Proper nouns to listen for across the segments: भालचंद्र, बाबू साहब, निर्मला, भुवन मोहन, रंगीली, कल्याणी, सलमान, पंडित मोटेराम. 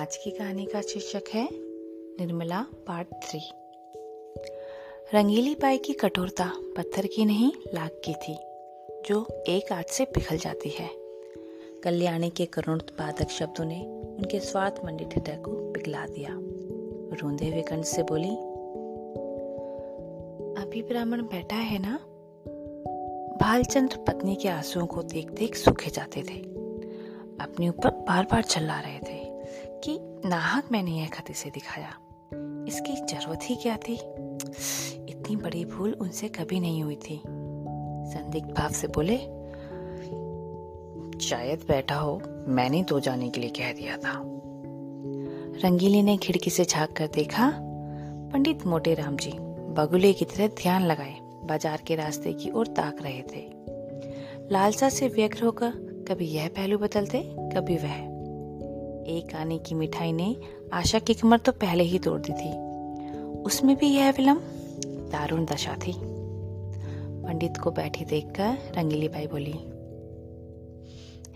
आज की कहानी का शीर्षक है निर्मला पार्ट 3। रंगीली बाई की कठोरता पत्थर की नहीं लाख की थी, जो एक आंच से पिघल जाती है। कल्याणी के करुणोत्पादक शब्दों ने उनके स्वार्थ मंडित हृदय को पिघला दिया। रोंदे हुए कंठ से बोली, अभी ब्राह्मण बैठा है ना। भालचंद्र पत्नी के आंसुओं को देख देख सूखे जाते थे। अपने ऊपर बार बार चिल्ला रहे थे कि नाहक मैंने यह खत इसे दिखाया, इसकी जरूरत ही क्या थी, इतनी बड़ी भूल उनसे कभी नहीं हुई थी। संदिग्ध भाव से बोले, शायद बैठा हो, मैंने तो जाने के लिए कह दिया था। रंगीली ने खिड़की से झांक कर देखा, पंडित मोटेराम जी बगुले की तरह ध्यान लगाए बाजार के रास्ते की ओर ताक रहे थे। लालसा से व्यग्र होकर कभी यह पहलू बदलते, कभी वह। एक आने की मिठाई ने आशा की कमर तो पहले ही तोड़ दी थी, उसमें भी यह विलंब, दारुण दशा थी। पंडित को बैठी देखकर रंगीली बाई बोली,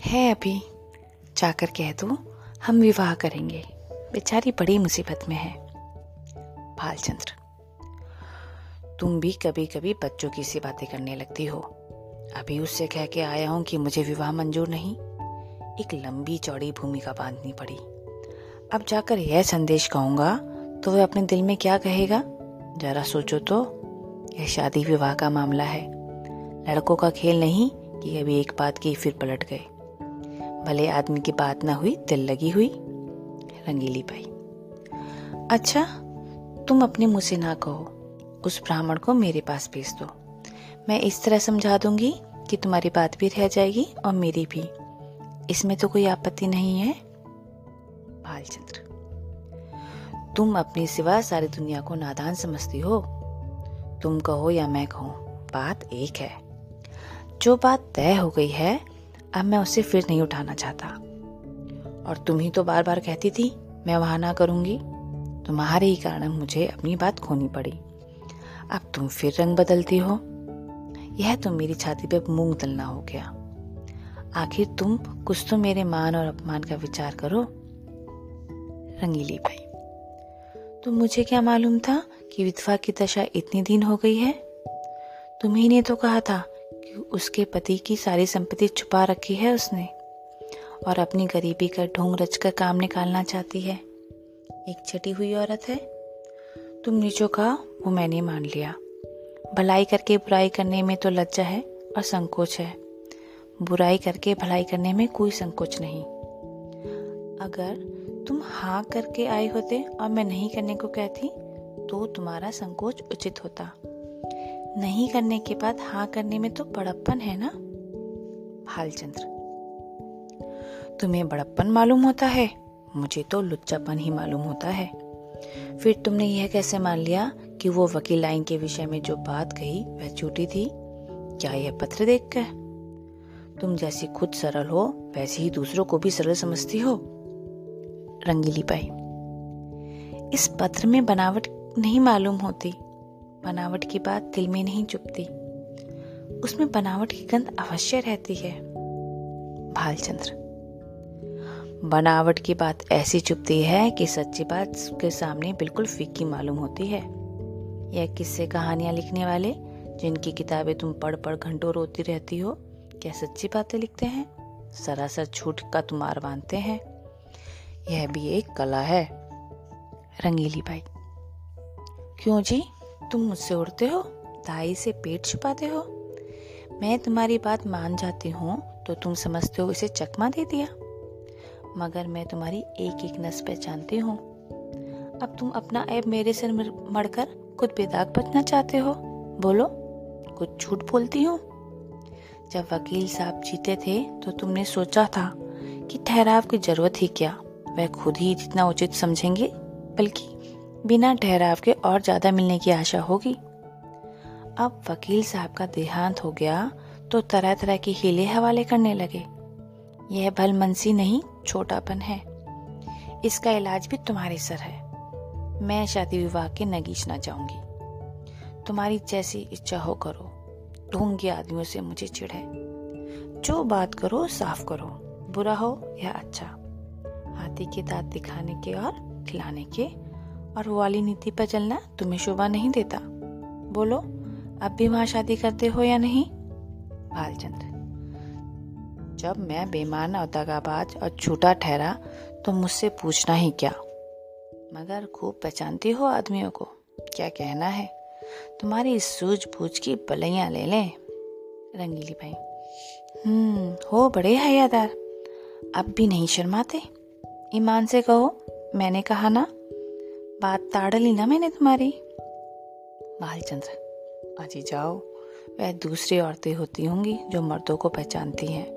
है अभी, जाकर कह दो हम विवाह करेंगे, बेचारी बड़ी मुसीबत में है। भालचंद्र, तुम भी कभी कभी बच्चों की सी बातें करने लगती हो। अभी उससे कह के आया हूं कि मुझे विवाह मंजूर नहीं। एक लंबी चौड़ी भूमिका बांधनी पड़ी। अब जाकर यह संदेश कहूंगा तो वह अपने दिल में क्या कहेगा, जरा सोचो तो। यह शादी विवाह का मामला है, लड़कों का खेल नहीं कि अभी एक बात की फिर पलट गए। भले आदमी की बात ना हुई, दिल लगी हुई। रंगीली बाई, अच्छा तुम अपने मुंह से ना कहो, उस ब्राह्मण को मेरे पास भेज दो। मैं इस तरह समझा दूंगी कि तुम्हारी बात भी रह जाएगी और मेरी भी, इसमें तो कोई आपत्ति नहीं है। भालचंद्र, तुम अपने सिवा सारी दुनिया को नादान समझती हो। तुम कहो या मैं कहूँ, बात एक है। जो बात तय हो गई है, अब मैं उसे फिर नहीं उठाना चाहता। और तुम ही तो बार बार कहती थी मैं वहां ना करूंगी। तुम्हारे ही कारण मुझे अपनी बात खोनी पड़ी। अब तुम फिर रंग बदलती हो। यह तो मेरी छाती पे मूंग तलना हो गया। आखिर तुम कुछ तो मेरे मान और अपमान का विचार करो। रंगीली भाई, तो मुझे क्या मालूम था कि विधवा की दशा इतनी दिन हो गई है। तुम्ही ने तो कहा था कि उसके पति की सारी संपत्ति छुपा रखी है उसने, और अपनी गरीबी का ढोंग रचकर काम निकालना चाहती है। एक छटी हुई औरत है। तुम नीचों का वो मैंने मान लिया। भलाई करके बुराई करने में तो लज्जा है और संकोच है, बुराई करके भलाई करने में कोई संकोच नहीं। अगर तुम हाँ करके आए होते और मैं नहीं करने को कहती तो तुम्हारा संकोच उचित होता। नहीं करने के बाद हाँ करने में तो बड़प्पन है ना। भालचंद्र, तुम्हें बड़प्पन मालूम होता है, मुझे तो लुच्चापन ही मालूम होता है। फिर तुमने यह कैसे मान लिया कि वो वकील आइन के विषय में जो बात कही वह झूठी थी? क्या यह पत्र देखकर? तुम जैसी खुद सरल हो वैसे ही दूसरों को भी सरल समझती हो। रंगीली बाई, इस पत्र में बनावट नहीं मालूम होती। बनावट की बात दिल में नहीं चुपती, उसमें बनावट की गंध अवश्य रहती है। भालचंद्र, बनावट की बात ऐसी चुपती है कि सच्ची बात के सामने बिल्कुल फीकी मालूम होती है। यह किस्से कहानियां लिखने वाले, जिनकी किताबें तुम पढ़ पढ़ घंटों रोती रहती हो, क्या सच्ची बातें लिखते हैं? सरासर झूठ का तुम आर बांधते हैं। यह भी एक कला है। रंगीली बाई, क्यों जी, तुम मुझसे उड़ते हो, दाई से पेट छुपाते हो। मैं तुम्हारी बात मान जाती हूँ तो तुम समझते हो इसे चकमा दे दिया, मगर मैं तुम्हारी एक एक नस पहचानती हूँ। अब तुम अपना ऐब मेरे सिर मड़कर खुद बेदाग बचना चाहते हो। बोलो, कुछ झूठ बोलती हूँ। जब वकील साहब जीते थे तो तुमने सोचा था कि ठहराव की जरूरत ही क्या, वह खुद ही जितना उचित समझेंगे, बल्कि बिना ठहराव के और ज्यादा मिलने की आशा होगी। अब वकील साहब का देहांत हो गया तो तरह तरह के हीले हवाले करने लगे। यह भलमनसी नहीं, छोटापन है। इसका इलाज भी तुम्हारे सर है। मैं शादी विवाह के नगीचना चाहूंगी। तुम्हारी जैसी इच्छा हो करो, ढोंगी आदमियों से मुझे चिढ़ है। जो बात करो साफ करो, बुरा हो या अच्छा। हाथी के दांत दिखाने के और खिलाने के, और वो वाली नीति पर चलना तुम्हें शोभा नहीं देता। बोलो, अब भी वहां शादी करते हो या नहीं? भालचंद्र, जब मैं बेमाना दगाबाज और झूठा ठहरा तो मुझसे पूछना ही क्या। मगर खूब पहचानती हो आदमियों को, क्या कहना है। तुम्हारी सूझबूझ की बलैयां ले लें। रंगीली भाई, हो बड़े हयादार, अब भी नहीं शर्माते। ईमान से कहो, मैंने कहा ना, बात ताड़ ली ना मैंने तुम्हारी। भालचंद्र, आजी जाओ, वह दूसरी औरतें होती होंगी जो मर्दों को पहचानती हैं।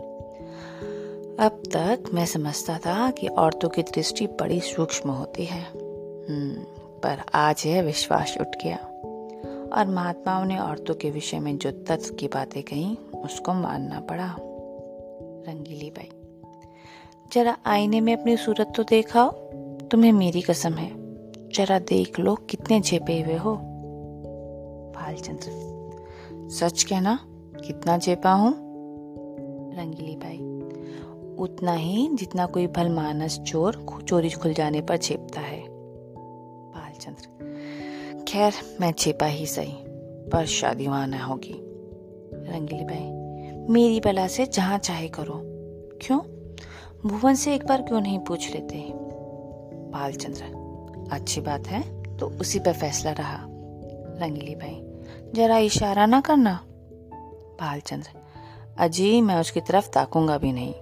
अब तक मैं समझता था कि औरतों की दृष्टि बड़ी सूक्ष्म होती है, पर आज यह विश्वास उठ गया, और महात्माओं ने औरतों के विषय में जो तत्व की बातें कही उसको मानना पड़ा। रंगीली बाई, जरा आईने में अपनी सूरत तो देखाओ, तुम्हें मेरी कसम है। जरा देख लो कितने झेपे हुए हो। भालचंद्र, सच कहना, कितना झेपा हूं? रंगीली बाई, उतना ही जितना कोई भलमानस चोर चोरी खुल जाने पर झेपता है। भालचंद्र, खैर मैं झेपा ही सही, पर शादी वहां न होगी। रंगीली बाई, मेरी बला से जहां चाहे करो। क्यों, भुवन से एक बार क्यों नहीं पूछ लेते? भालचंद्र, अच्छी बात है, तो उसी पर फैसला रहा। रंगीली भाई, जरा इशारा ना करना। भालचंद्र, अजी मैं उसकी तरफ ताकूंगा भी नहीं।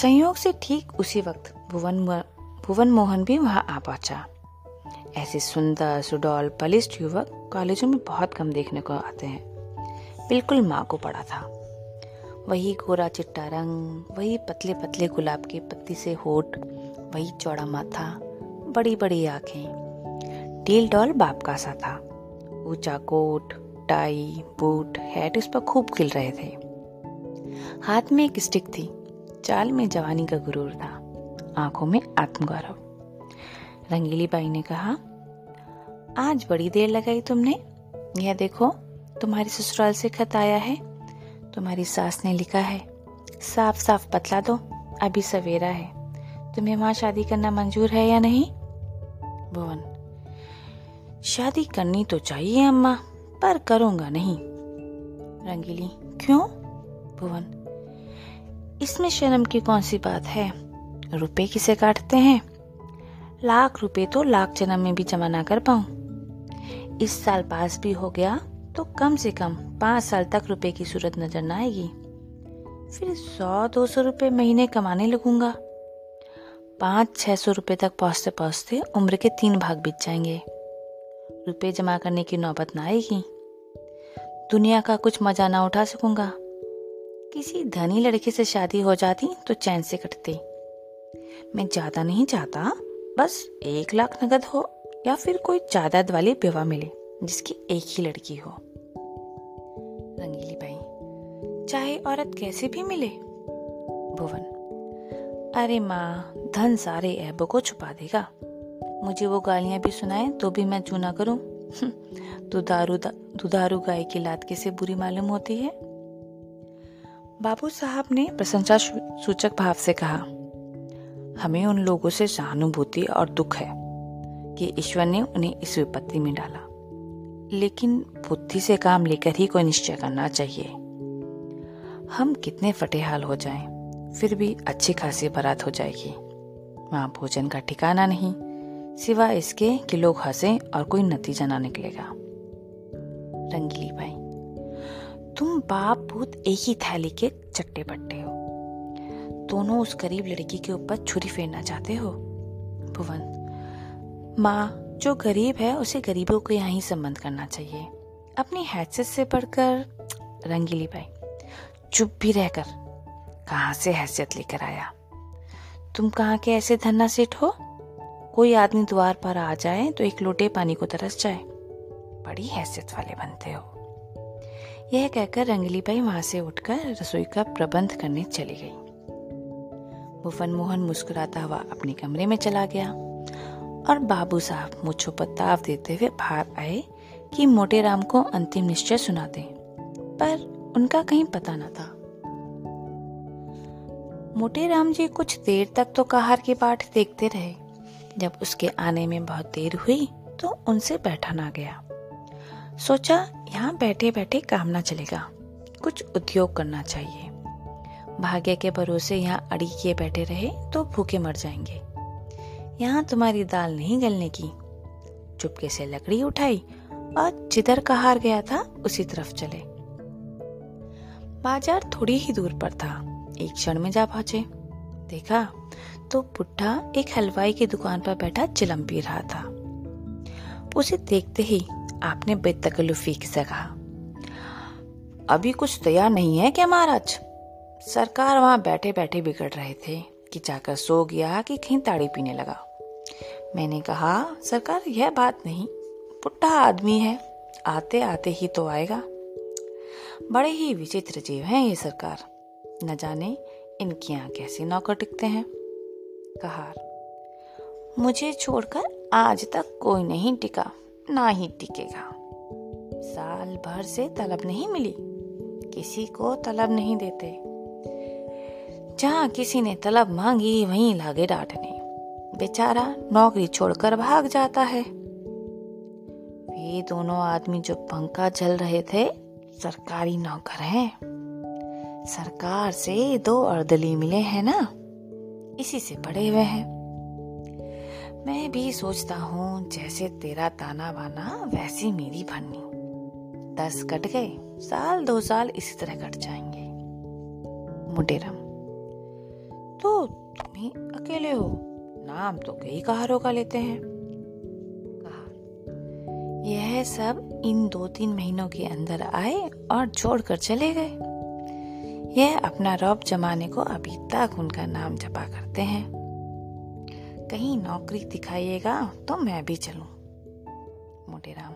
संयोग से ठीक उसी वक्त भुवन मोहन भी वहां आ पहुंचा। ऐसे सुंदर सुडौल बलिष्ठ युवक कॉलेजों में बहुत कम देखने को आते हैं। बिल्कुल माँ को पड़ा था। वही गोरा चिट्टा रंग, वही पतले पतले गुलाब की पत्ती से होठ, वही चौड़ा माथा, बड़ी बड़ी आंखें। डील डॉल बाप का सा था। ऊंचा कोट, टाई, बूट, हैट उस पर खूब खिल रहे थे। हाथ में एक स्टिक थी, चाल में जवानी का गुरूर था, आंखों में आत्मगौरव। रंगीली बाई ने कहा, आज बड़ी देर लगाई तुमने। यह देखो, तुम्हारी ससुराल से खत आया है। तुम्हारी सास ने लिखा है, साफ साफ बतला दो, अभी सवेरा है, तुम्हें वहां शादी करना मंजूर है या नहीं? भुवन, शादी करनी तो चाहिए अम्मा, पर करूंगा नहीं। रंगीली, क्यों? भुवन, इसमें शर्म की कौन सी बात है? रुपए किसे काटते हैं? लाख रुपए तो लाख जन्म में भी जमा ना कर पाऊं। इस साल पास भी हो गया तो कम से कम 5 साल तक रुपए की सूरत नजर ना आएगी। फिर 100-200 रुपए महीने कमाने लगूंगा। 500-600 रुपए तक पहुंचते पहुंचते उम्र के 3 भाग बीत जाएंगे। रुपए जमा करने की नौबत ना आएगी। दुनिया का कुछ मजा ना उठा सकूंगा। किसी धनी लड़के से शादी हो जाती तो चैन से कटती। मैं ज्यादा नहीं चाहता, बस 1 लाख नगद हो, या फिर कोई जायदाद वाली विवाह मिले जिसकी एक ही लड़की हो। रंगीली बाई, चाहे औरत कैसे भी मिले। भुवन, अरे माँ, धन सारे ऐबों को छुपा देगा। मुझे वो गालियां भी सुनाए तो भी मैं जूना करूं। दुधारू गाय की लात किसे बुरी मालूम होती है। बाबू साहब ने प्रशंसा सूचक भाव से कहा, हमें उन लोगों से सहानुभूति और दुख है कि ईश्वर ने उन्हें इस विपत्ति में डाला, लेकिन बुद्धि से काम लेकर ही कोई निश्चय करना चाहिए। हम कितने फटेहाल हो जाएं, फिर भी अच्छी खासी बारात हो जाएगी। वहां भोजन का ठिकाना नहीं, सिवाय इसके कि लोग हंसे और कोई नतीजा ना निकलेगा। रंगीली भाई, तुम बाप भूत एक ही थैली के चट्टे बट्टे हो। दोनों उस गरीब लड़की के ऊपर छुरी फेरना चाहते हो। भुवन, माँ जो गरीब है उसे गरीबों को यहाँ ही संबंध करना चाहिए, अपनी हैसियत से बढ़कर। रंगीली भाई, चुप भी रहकर कहाँ से हैसियत लेकर आया। तुम कहाँ के ऐसे धन्ना सेठ हो? कोई आदमी द्वार पर आ जाए तो एक लोटे पानी को तरस जाए। बड़ी हैसियत वाले बनते हो। यह कहकर रंगीली बाई वहां से उठकर रसोई का प्रबंध करने चली गई। भुवन मोहन मुस्कुराता हुआ अपने कमरे में चला गया, और बाबू साहब मुझको पताव देते हुए बाहर आए कि मोटेराम को अंतिम निश्चय सुना दें, पर उनका कहीं पता न था। मोटेराम जी कुछ देर तक तो कहार की बाट देखते रहे। जब उसके आने में बहुत देर हुई तो उनसे बैठा ना गया। सोचा यहाँ बैठे बैठे काम ना चलेगा, कुछ उद्योग करना चाहिए। भाग्य के भरोसे यहाँ अड़ी किए बैठे रहे तो भूखे मर जाएंगे। यहाँ तुम्हारी दाल नहीं गलने की। चुपके से लकड़ी उठाई और जिधर कहार गया था उसी तरफ चले। बाजार थोड़ी ही दूर पर था, एक क्षण में जा पहुंचे। देखा तो बुढ़ा एक हलवाई की दुकान पर बैठा चिलम पी रहा था। उसे देखते ही आपने बेतकल्लुफी से कहा, अभी कुछ तैयार नहीं है क्या महाराज? सरकार वहां बैठे बैठे बिगड़ रहे थे कि जाकर सो गया कि कहीं ताड़ी पीने लगा। मैंने कहा सरकार यह बात नहीं, बुढ़ा आदमी है, आते आते ही तो आएगा। बड़े ही विचित्र जीव हैं ये सरकार, न जाने इनकी यहाँ कैसे नौकर टिकते हैं। कहार, मुझे छोड़कर आज तक कोई नहीं टिका, ना ही टिकेगा। साल भर से तलब नहीं मिली, किसी को तलब नहीं देते। जहाँ किसी ने तलब मांगी वहीं लागे डांटने। बेचारा नौकरी छोड़कर भाग जाता है। वे दोनों आदमी जो पंखा झल रहे थे सरकारी नौकर हैं। सरकार से दो अर्दली मिले हैं ना, इसी से पड़े हुए हैं। मैं भी सोचता हूँ जैसे तेरा ताना बाना वैसी मेरी भन्नी। 10 कट गए, साल 2 साल इसी तरह कट जाएंगे। मोटेराम, तो तुम ही अकेले हो, नाम तो कई कहारों का लेते हैं। कहार, यह सब इन 2-3 महीनों के अंदर आए और छोड़कर चले गए। यह अपना रौब जमाने को अभी तक उनका नाम जपा करते हैं। कहीं नौकरी दिखाइएगा तो मैं भी चलूं। मोटेराम,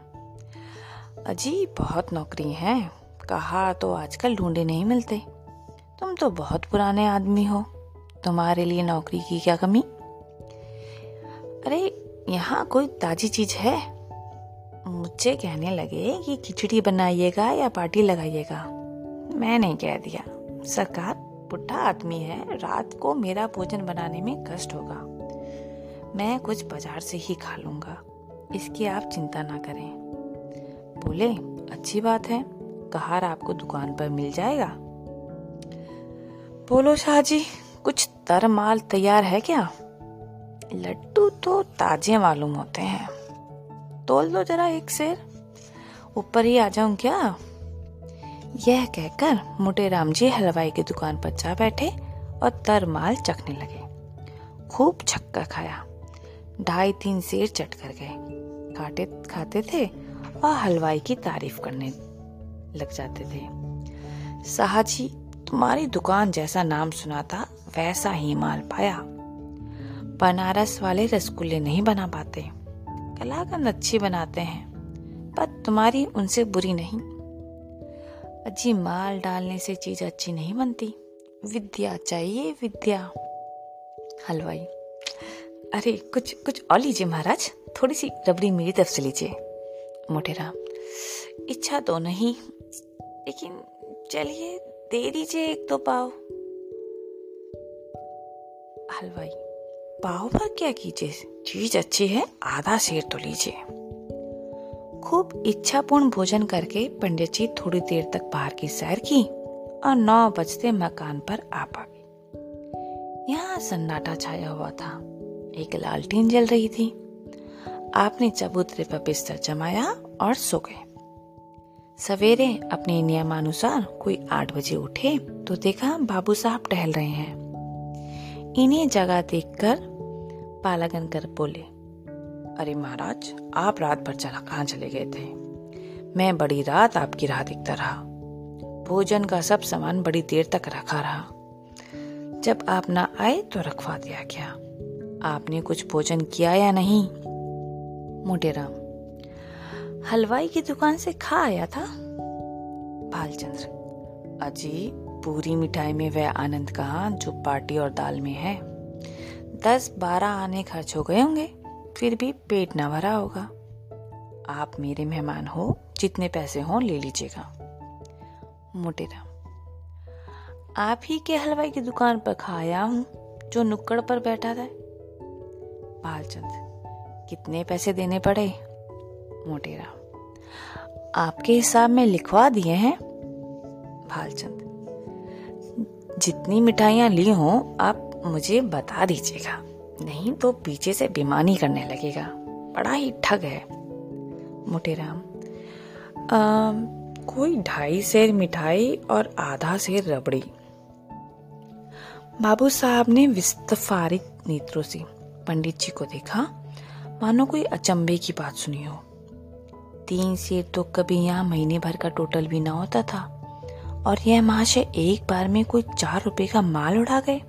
अजी बहुत नौकरी है, कहार तो आजकल ढूंढे नहीं मिलते। तुम तो बहुत पुराने आदमी हो, तुम्हारे लिए नौकरी की क्या कमी? अरे यहाँ कोई ताजी चीज है? मुझे कहने लगे कि खिचड़ी बनाइएगा या पार्टी लगाइएगा। मैंने कह दिया सरकार बुढ़ा आदमी है, रात को मेरा भोजन बनाने में कष्ट होगा, मैं कुछ बाजार से ही खा लूंगा, इसकी आप चिंता ना करें। बोले अच्छी बात है, कहार आपको दुकान पर मिल जाएगा। बोलो शाहजी, कुछ तर माल तैयार है क्या? लड्डू तो ताजे मालूम होते हैं, तोल दो जरा एक सेर, ऊपर ही आ जाऊं क्या? यह कहकर मोटेराम जी हलवाई की दुकान पर जा बैठे और तर माल चखने लगे। खूब छक्का खाया, 2.5-3 सेर चट कर गए। काटे खाते थे और हलवाई की तारीफ करने लग जाते थे। साहजी, तुम्हारी दुकान जैसा नाम सुना था वैसा ही माल पाया। बनारस वाले रसगुल्ले नहीं बना पाते, कलाकंद अच्छी बनाते हैं, पर तुम्हारी उनसे बुरी नहीं। अच्छी माल डालने से चीज अच्छी नहीं बनती, विद्या चाहिए विद्या। हलवाई, अरे कुछ और लीजिए महाराज, थोड़ी सी रबड़ी मेरी तरफ से लीजिए। मोटेराम, इच्छा तो नहीं, लेकिन चलिए दे दीजिए 1-2 पाव। हलवाई, पाव पर क्या कीजिए, चीज अच्छी है, 0.5 सेर तो लीजिए। खूब इच्छापूर्ण भोजन करके पंडित जी थोड़ी देर तक बाहर की सैर की और 9 बजते मकान पर आ पाए। यहाँ सन्नाटा छाया हुआ था, एक लालटेन जल रही थी। आपने चबूतरे पर बिस्तर जमाया और सो गए। सवेरे अपने नियमानुसार कोई 8 बजे उठे तो देखा बाबू साहब टहल रहे हैं। इन्हें जगह देखकर पालागन कर बोले, अरे महाराज, आप रात भर कहाँ चले गए थे? मैं बड़ी रात आपकी राह देखता रहा, भोजन का सब सामान बड़ी देर तक रखा रहा, जब आप ना आए तो रखवा दिया गया। आपने कुछ भोजन किया या नहीं? मोटेराम, हलवाई की दुकान से खा आया था। भालचंद्र, अजी पूरी मिठाई में वह आनंद कहाँ जो पार्टी और दाल में है। 10-12 आने खर्च हो गए होंगे, फिर भी पेट न भरा होगा। आप मेरे मेहमान हो, जितने पैसे हों ले लीजिएगा। मोटेराम, आप ही के हलवाई की दुकान पर खा आया हूं जो नुक्कड़ पर बैठा था। भालचंद्र, कितने पैसे देने पड़े? मोटेराम, आपके हिसाब में लिखवा दिए हैं। भालचंद्र, जितनी मिठाइयां ली हों आप मुझे बता दीजिएगा, नहीं तो पीछे से बेईमानी करने लगेगा, बड़ा ही ठग है। मोटेराम, कोई 2.5 सेर मिठाई और 0.5 सेर रबड़ी। बाबू साहब ने विस्फारित नेत्रों से पंडित जी को देखा, मानो कोई अचंभे की बात सुनी हो। 3 सेर तो कभी यहाँ महीने भर का टोटल भी ना होता था, और यह महाशय एक बार में कोई 4 रुपए का माल उड़ा गए।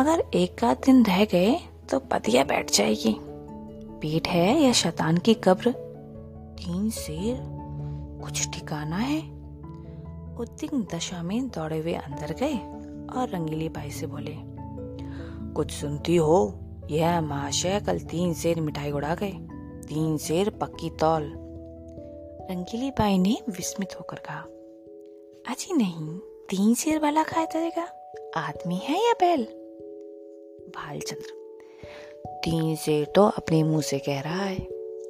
अगर एक आध दिन रह गए तो पतिया बैठ जाएगी। पेट है या शैतान की कब्र, 3 सेर कुछ ठिकाना है। उद्विग्न दशा में दौड़े हुए अंदर गए और रंगीली भाई से बोले, कुछ सुनती हो? यह महाशय कल 3 सेर मिठाई उड़ा गए, 3 सेर पक्की तौल। रंगीली बाई ने विस्मित होकर कहा, अजी नहीं, 3 सेर वाला खाया जाएगा, आदमी है या बैल? भालचंद्र, 3 सेर तो अपने मुंह से कह रहा है,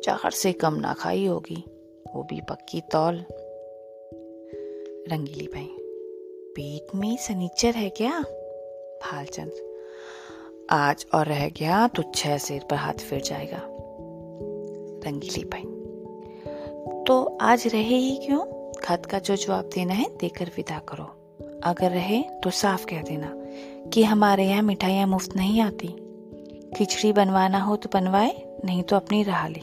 4 से कम ना खाई होगी, वो भी पक्की तौल। रंगीली बाई, पेट में सनीचर है क्या? भालचंद्र, आज और रह गया तो 6 सेर पर हाथ फिर जाएगा। रंगीली बाई, तो आज रहे ही क्यों? खत का जो जवाब देना है देकर विदा करो। अगर रहे तो साफ कह देना कि हमारे यहाँ मिठाइयाँ मुफ्त नहीं आती, खिचड़ी बनवाना हो तो बनवाए, नहीं तो अपनी राह ले।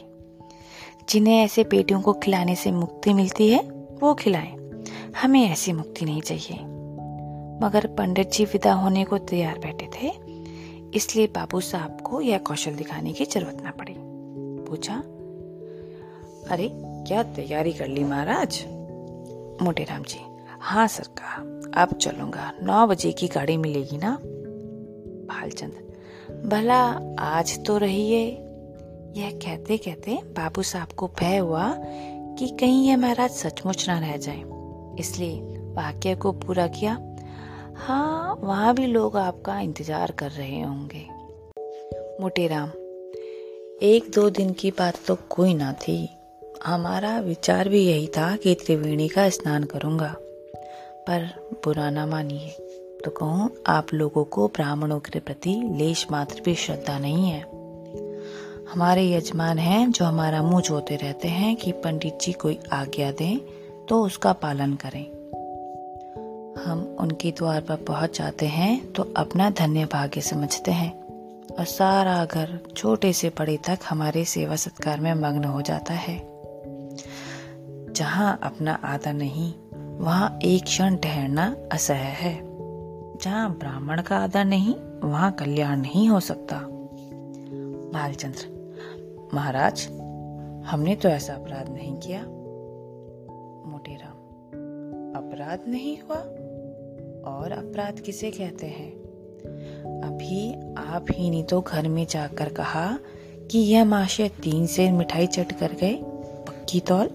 जिन्हें ऐसे पेटियों को खिलाने से मुक्ति मिलती है वो खिलाएं, हमें ऐसी मुक्ति नहीं चाहिए। मगर पंडित जी विदा होने को तैयार बैठे थे, इसलिए बाबू साहब को यह कौशल दिखाने की जरूरत न पड़ी। पूछा, अरे क्या तैयारी कर ली महाराज? मोटेराम जी, हाँ सर, कहा अब चलूंगा, 9 बजे की गाड़ी मिलेगी ना? भालचंद्र, भला आज तो रहिए। यह कहते कहते बाबू साहब को भय हुआ कि कहीं यह महाराज सचमुच ना रह जाए, इसलिए वाक्य को पूरा किया, हाँ वहां भी लोग आपका इंतजार कर रहे होंगे। मोटेराम, 1-2 दिन की बात तो कोई ना थी, हमारा विचार भी यही था कि त्रिवेणी का स्नान करूंगा, पर बुरा ना मानिए तो कहूँ आप लोगों को ब्राह्मणों के प्रति लेश मात्र भी श्रद्धा नहीं है। हमारे यजमान हैं जो हमारा मुंह जोते रहते हैं कि पंडित जी कोई आज्ञा दें तो उसका पालन करें। हम उनके द्वार पर पहुंच जाते हैं तो अपना धन्य भाग्य समझते हैं, और सारा घर छोटे से बड़े तक हमारे सेवा सत्कार में मग्न हो जाता है। जहाँ अपना आदर नहीं वहाँ एक क्षण ठहरना असह्य है, जहाँ ब्राह्मण का आदर नहीं वहाँ कल्याण नहीं हो सकता। भालचंद्र, महाराज हमने तो ऐसा अपराध नहीं किया। मोटेराम, अपराध नहीं हुआ? और अपराध किसे कहते हैं? अभी आप ही ने तो घर में जाकर कहा कि यह माशे 3 सेर मिठाई चट कर गए, पक्की तौल।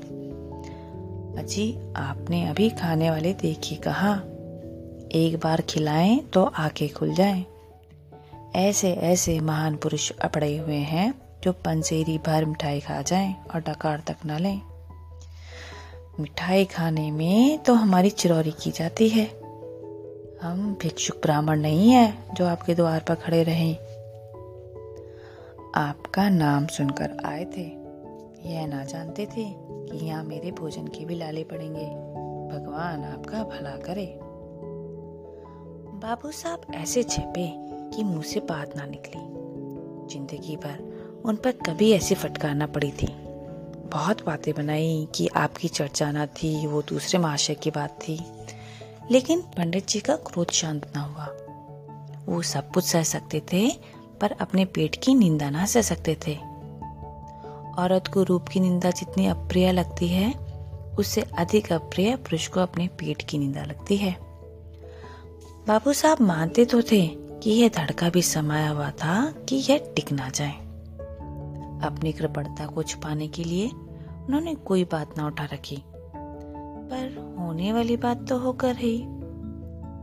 अजी, आपने अभी खाने वाले देखे कहा, एक बार खिलाएं तो आंखें खुल जाएं। ऐसे ऐसे महान पुरुष अपड़े हुए हैं जो 5 सेरी भर मिठाई खा जाएं और डकार तक ना लें। मिठाई खाने में तो हमारी चिरौरी की जाती है, हम भिक्षुक ब्राह्मण नहीं है जो आपके द्वार पर खड़े रहें। आपका नाम सुनकर आए थे, यह ना जानते थे कि यहाँ मेरे भोजन के भी लाले पड़ेंगे। भगवान आपका भला करे। बाबू साहब ऐसे छिपे कि मुंह से बात ना निकली। जिंदगी भर उन पर कभी ऐसी फटकार ना पड़ी थी। बहुत बातें बनाई कि आपकी चर्चा ना थी, वो दूसरे महाशय की बात थी, लेकिन पंडित जी का क्रोध शांत ना हुआ। वो सब कुछ सह सकते थे पर अपने पेट की निंदा ना सह सकते थे। औरत को रूप की निंदा जितनी अप्रिय लगती है, उससे अधिक अप्रिय पुरुष को अपने पेट की निंदा लगती है। बाबू साहब मानते तो थे कि यह धड़का भी समाया हुआ था कि यह टिक ना जाए। अपनी कृपणता को छुपाने के लिए उन्होंने कोई बात ना उठा रखी, पर होने वाली बात तो होकर ही।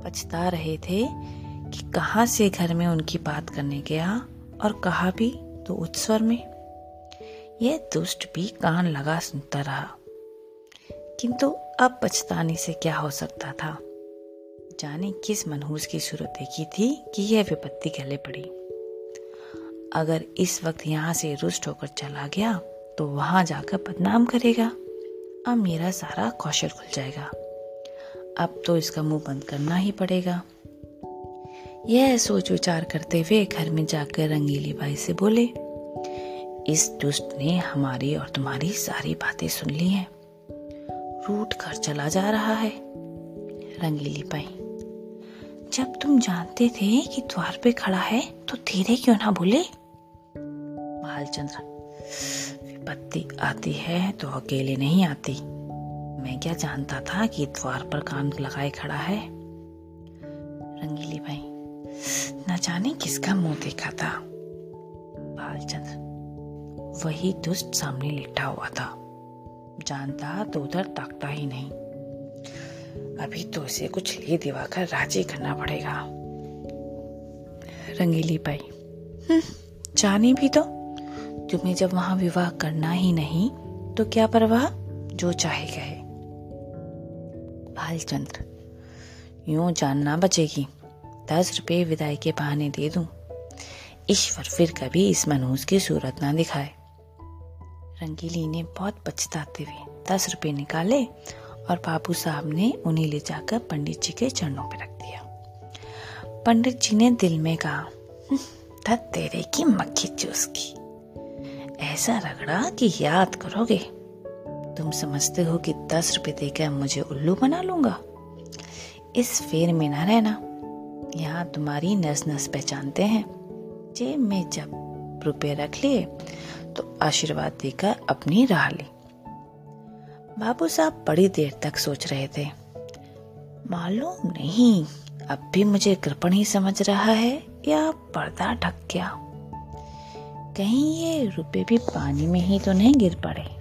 पछता रहे थे कि कहाँ से घर में उनकी बात करने गया और कहा भी तो उत्सवर में। यह दुष्ट भी कान लगा सुनता रहा, किंतु अब पछताने से क्या हो सकता था। जाने किस मनहूस की सूरत देखी थी कि यह विपत्ति गले पड़ी। अगर इस वक्त यहाँ से रुष्ट होकर चला गया तो वहां जाकर बदनाम करेगा। अब मेरा सारा कौशल खुल जाएगा। अब तो इसका मुंह बंद करना ही पड़ेगा। यह सोच विचार करते हुए घर में जाकर रंगीली बाई से बोले, इस दुष्ट ने हमारी और तुम्हारी सारी बातें सुन ली हैं। रूठ कर चला जा रहा है। रंगीली बाई, जब तुम जानते थे कि द्वार पे खड़ा है तो धीरे क्यों ना बोले। भालचंद्र, विपत्ति आती है तो अकेले नहीं आती। मैं क्या जानता था कि द्वार पर कान लगाए खड़ा है। रंगीली बाई, न जाने किसका मुंह देखा था। भालचंद्र, वही दुष्ट सामने लेटा हुआ था। जानता तो उधर ताकता ही नहीं। अभी तो उसे कुछ ले दिवाकर राजी करना पड़ेगा। रंगीली बाई, जाने भी तो तुम्हें जब वहां विवाह करना ही नहीं तो क्या परवाह, जो चाहे कहे। भालचंद्र, यूं जानना बचेगी। 10 रुपये विदाई के बहाने दे दूं। ईश्वर फिर कभी इस मनहूस की सूरत ना दिखाए। रंगीली ने बहुत पछताते हुए 10 रुपये निकाले और बाबू साहब ने उन्हें ले जाकर पंडित जी के चरणों पर रख दिया। पंडित जी ने दिल में कहा, धत तेरे की मक्खी चूस की। ऐसा रगड़ा कि याद करोगे। तुम समझते हो कि 10 रुपये देकर मुझे उल्लू बना लूंगा। इस फेर में ना रहना। यहाँ तुम्हारी नस नस पहचानते हैं। जेब में जब रुपये रख लिए तो आशीर्वाद देकर अपनी राह ली। बाबू साहब बड़ी देर तक सोच रहे थे। मालूम नहीं अब भी मुझे कृपण ही समझ रहा है या पर्दा ढक गया। कहीं ये रुपये भी पानी में ही तो नहीं गिर पड़े।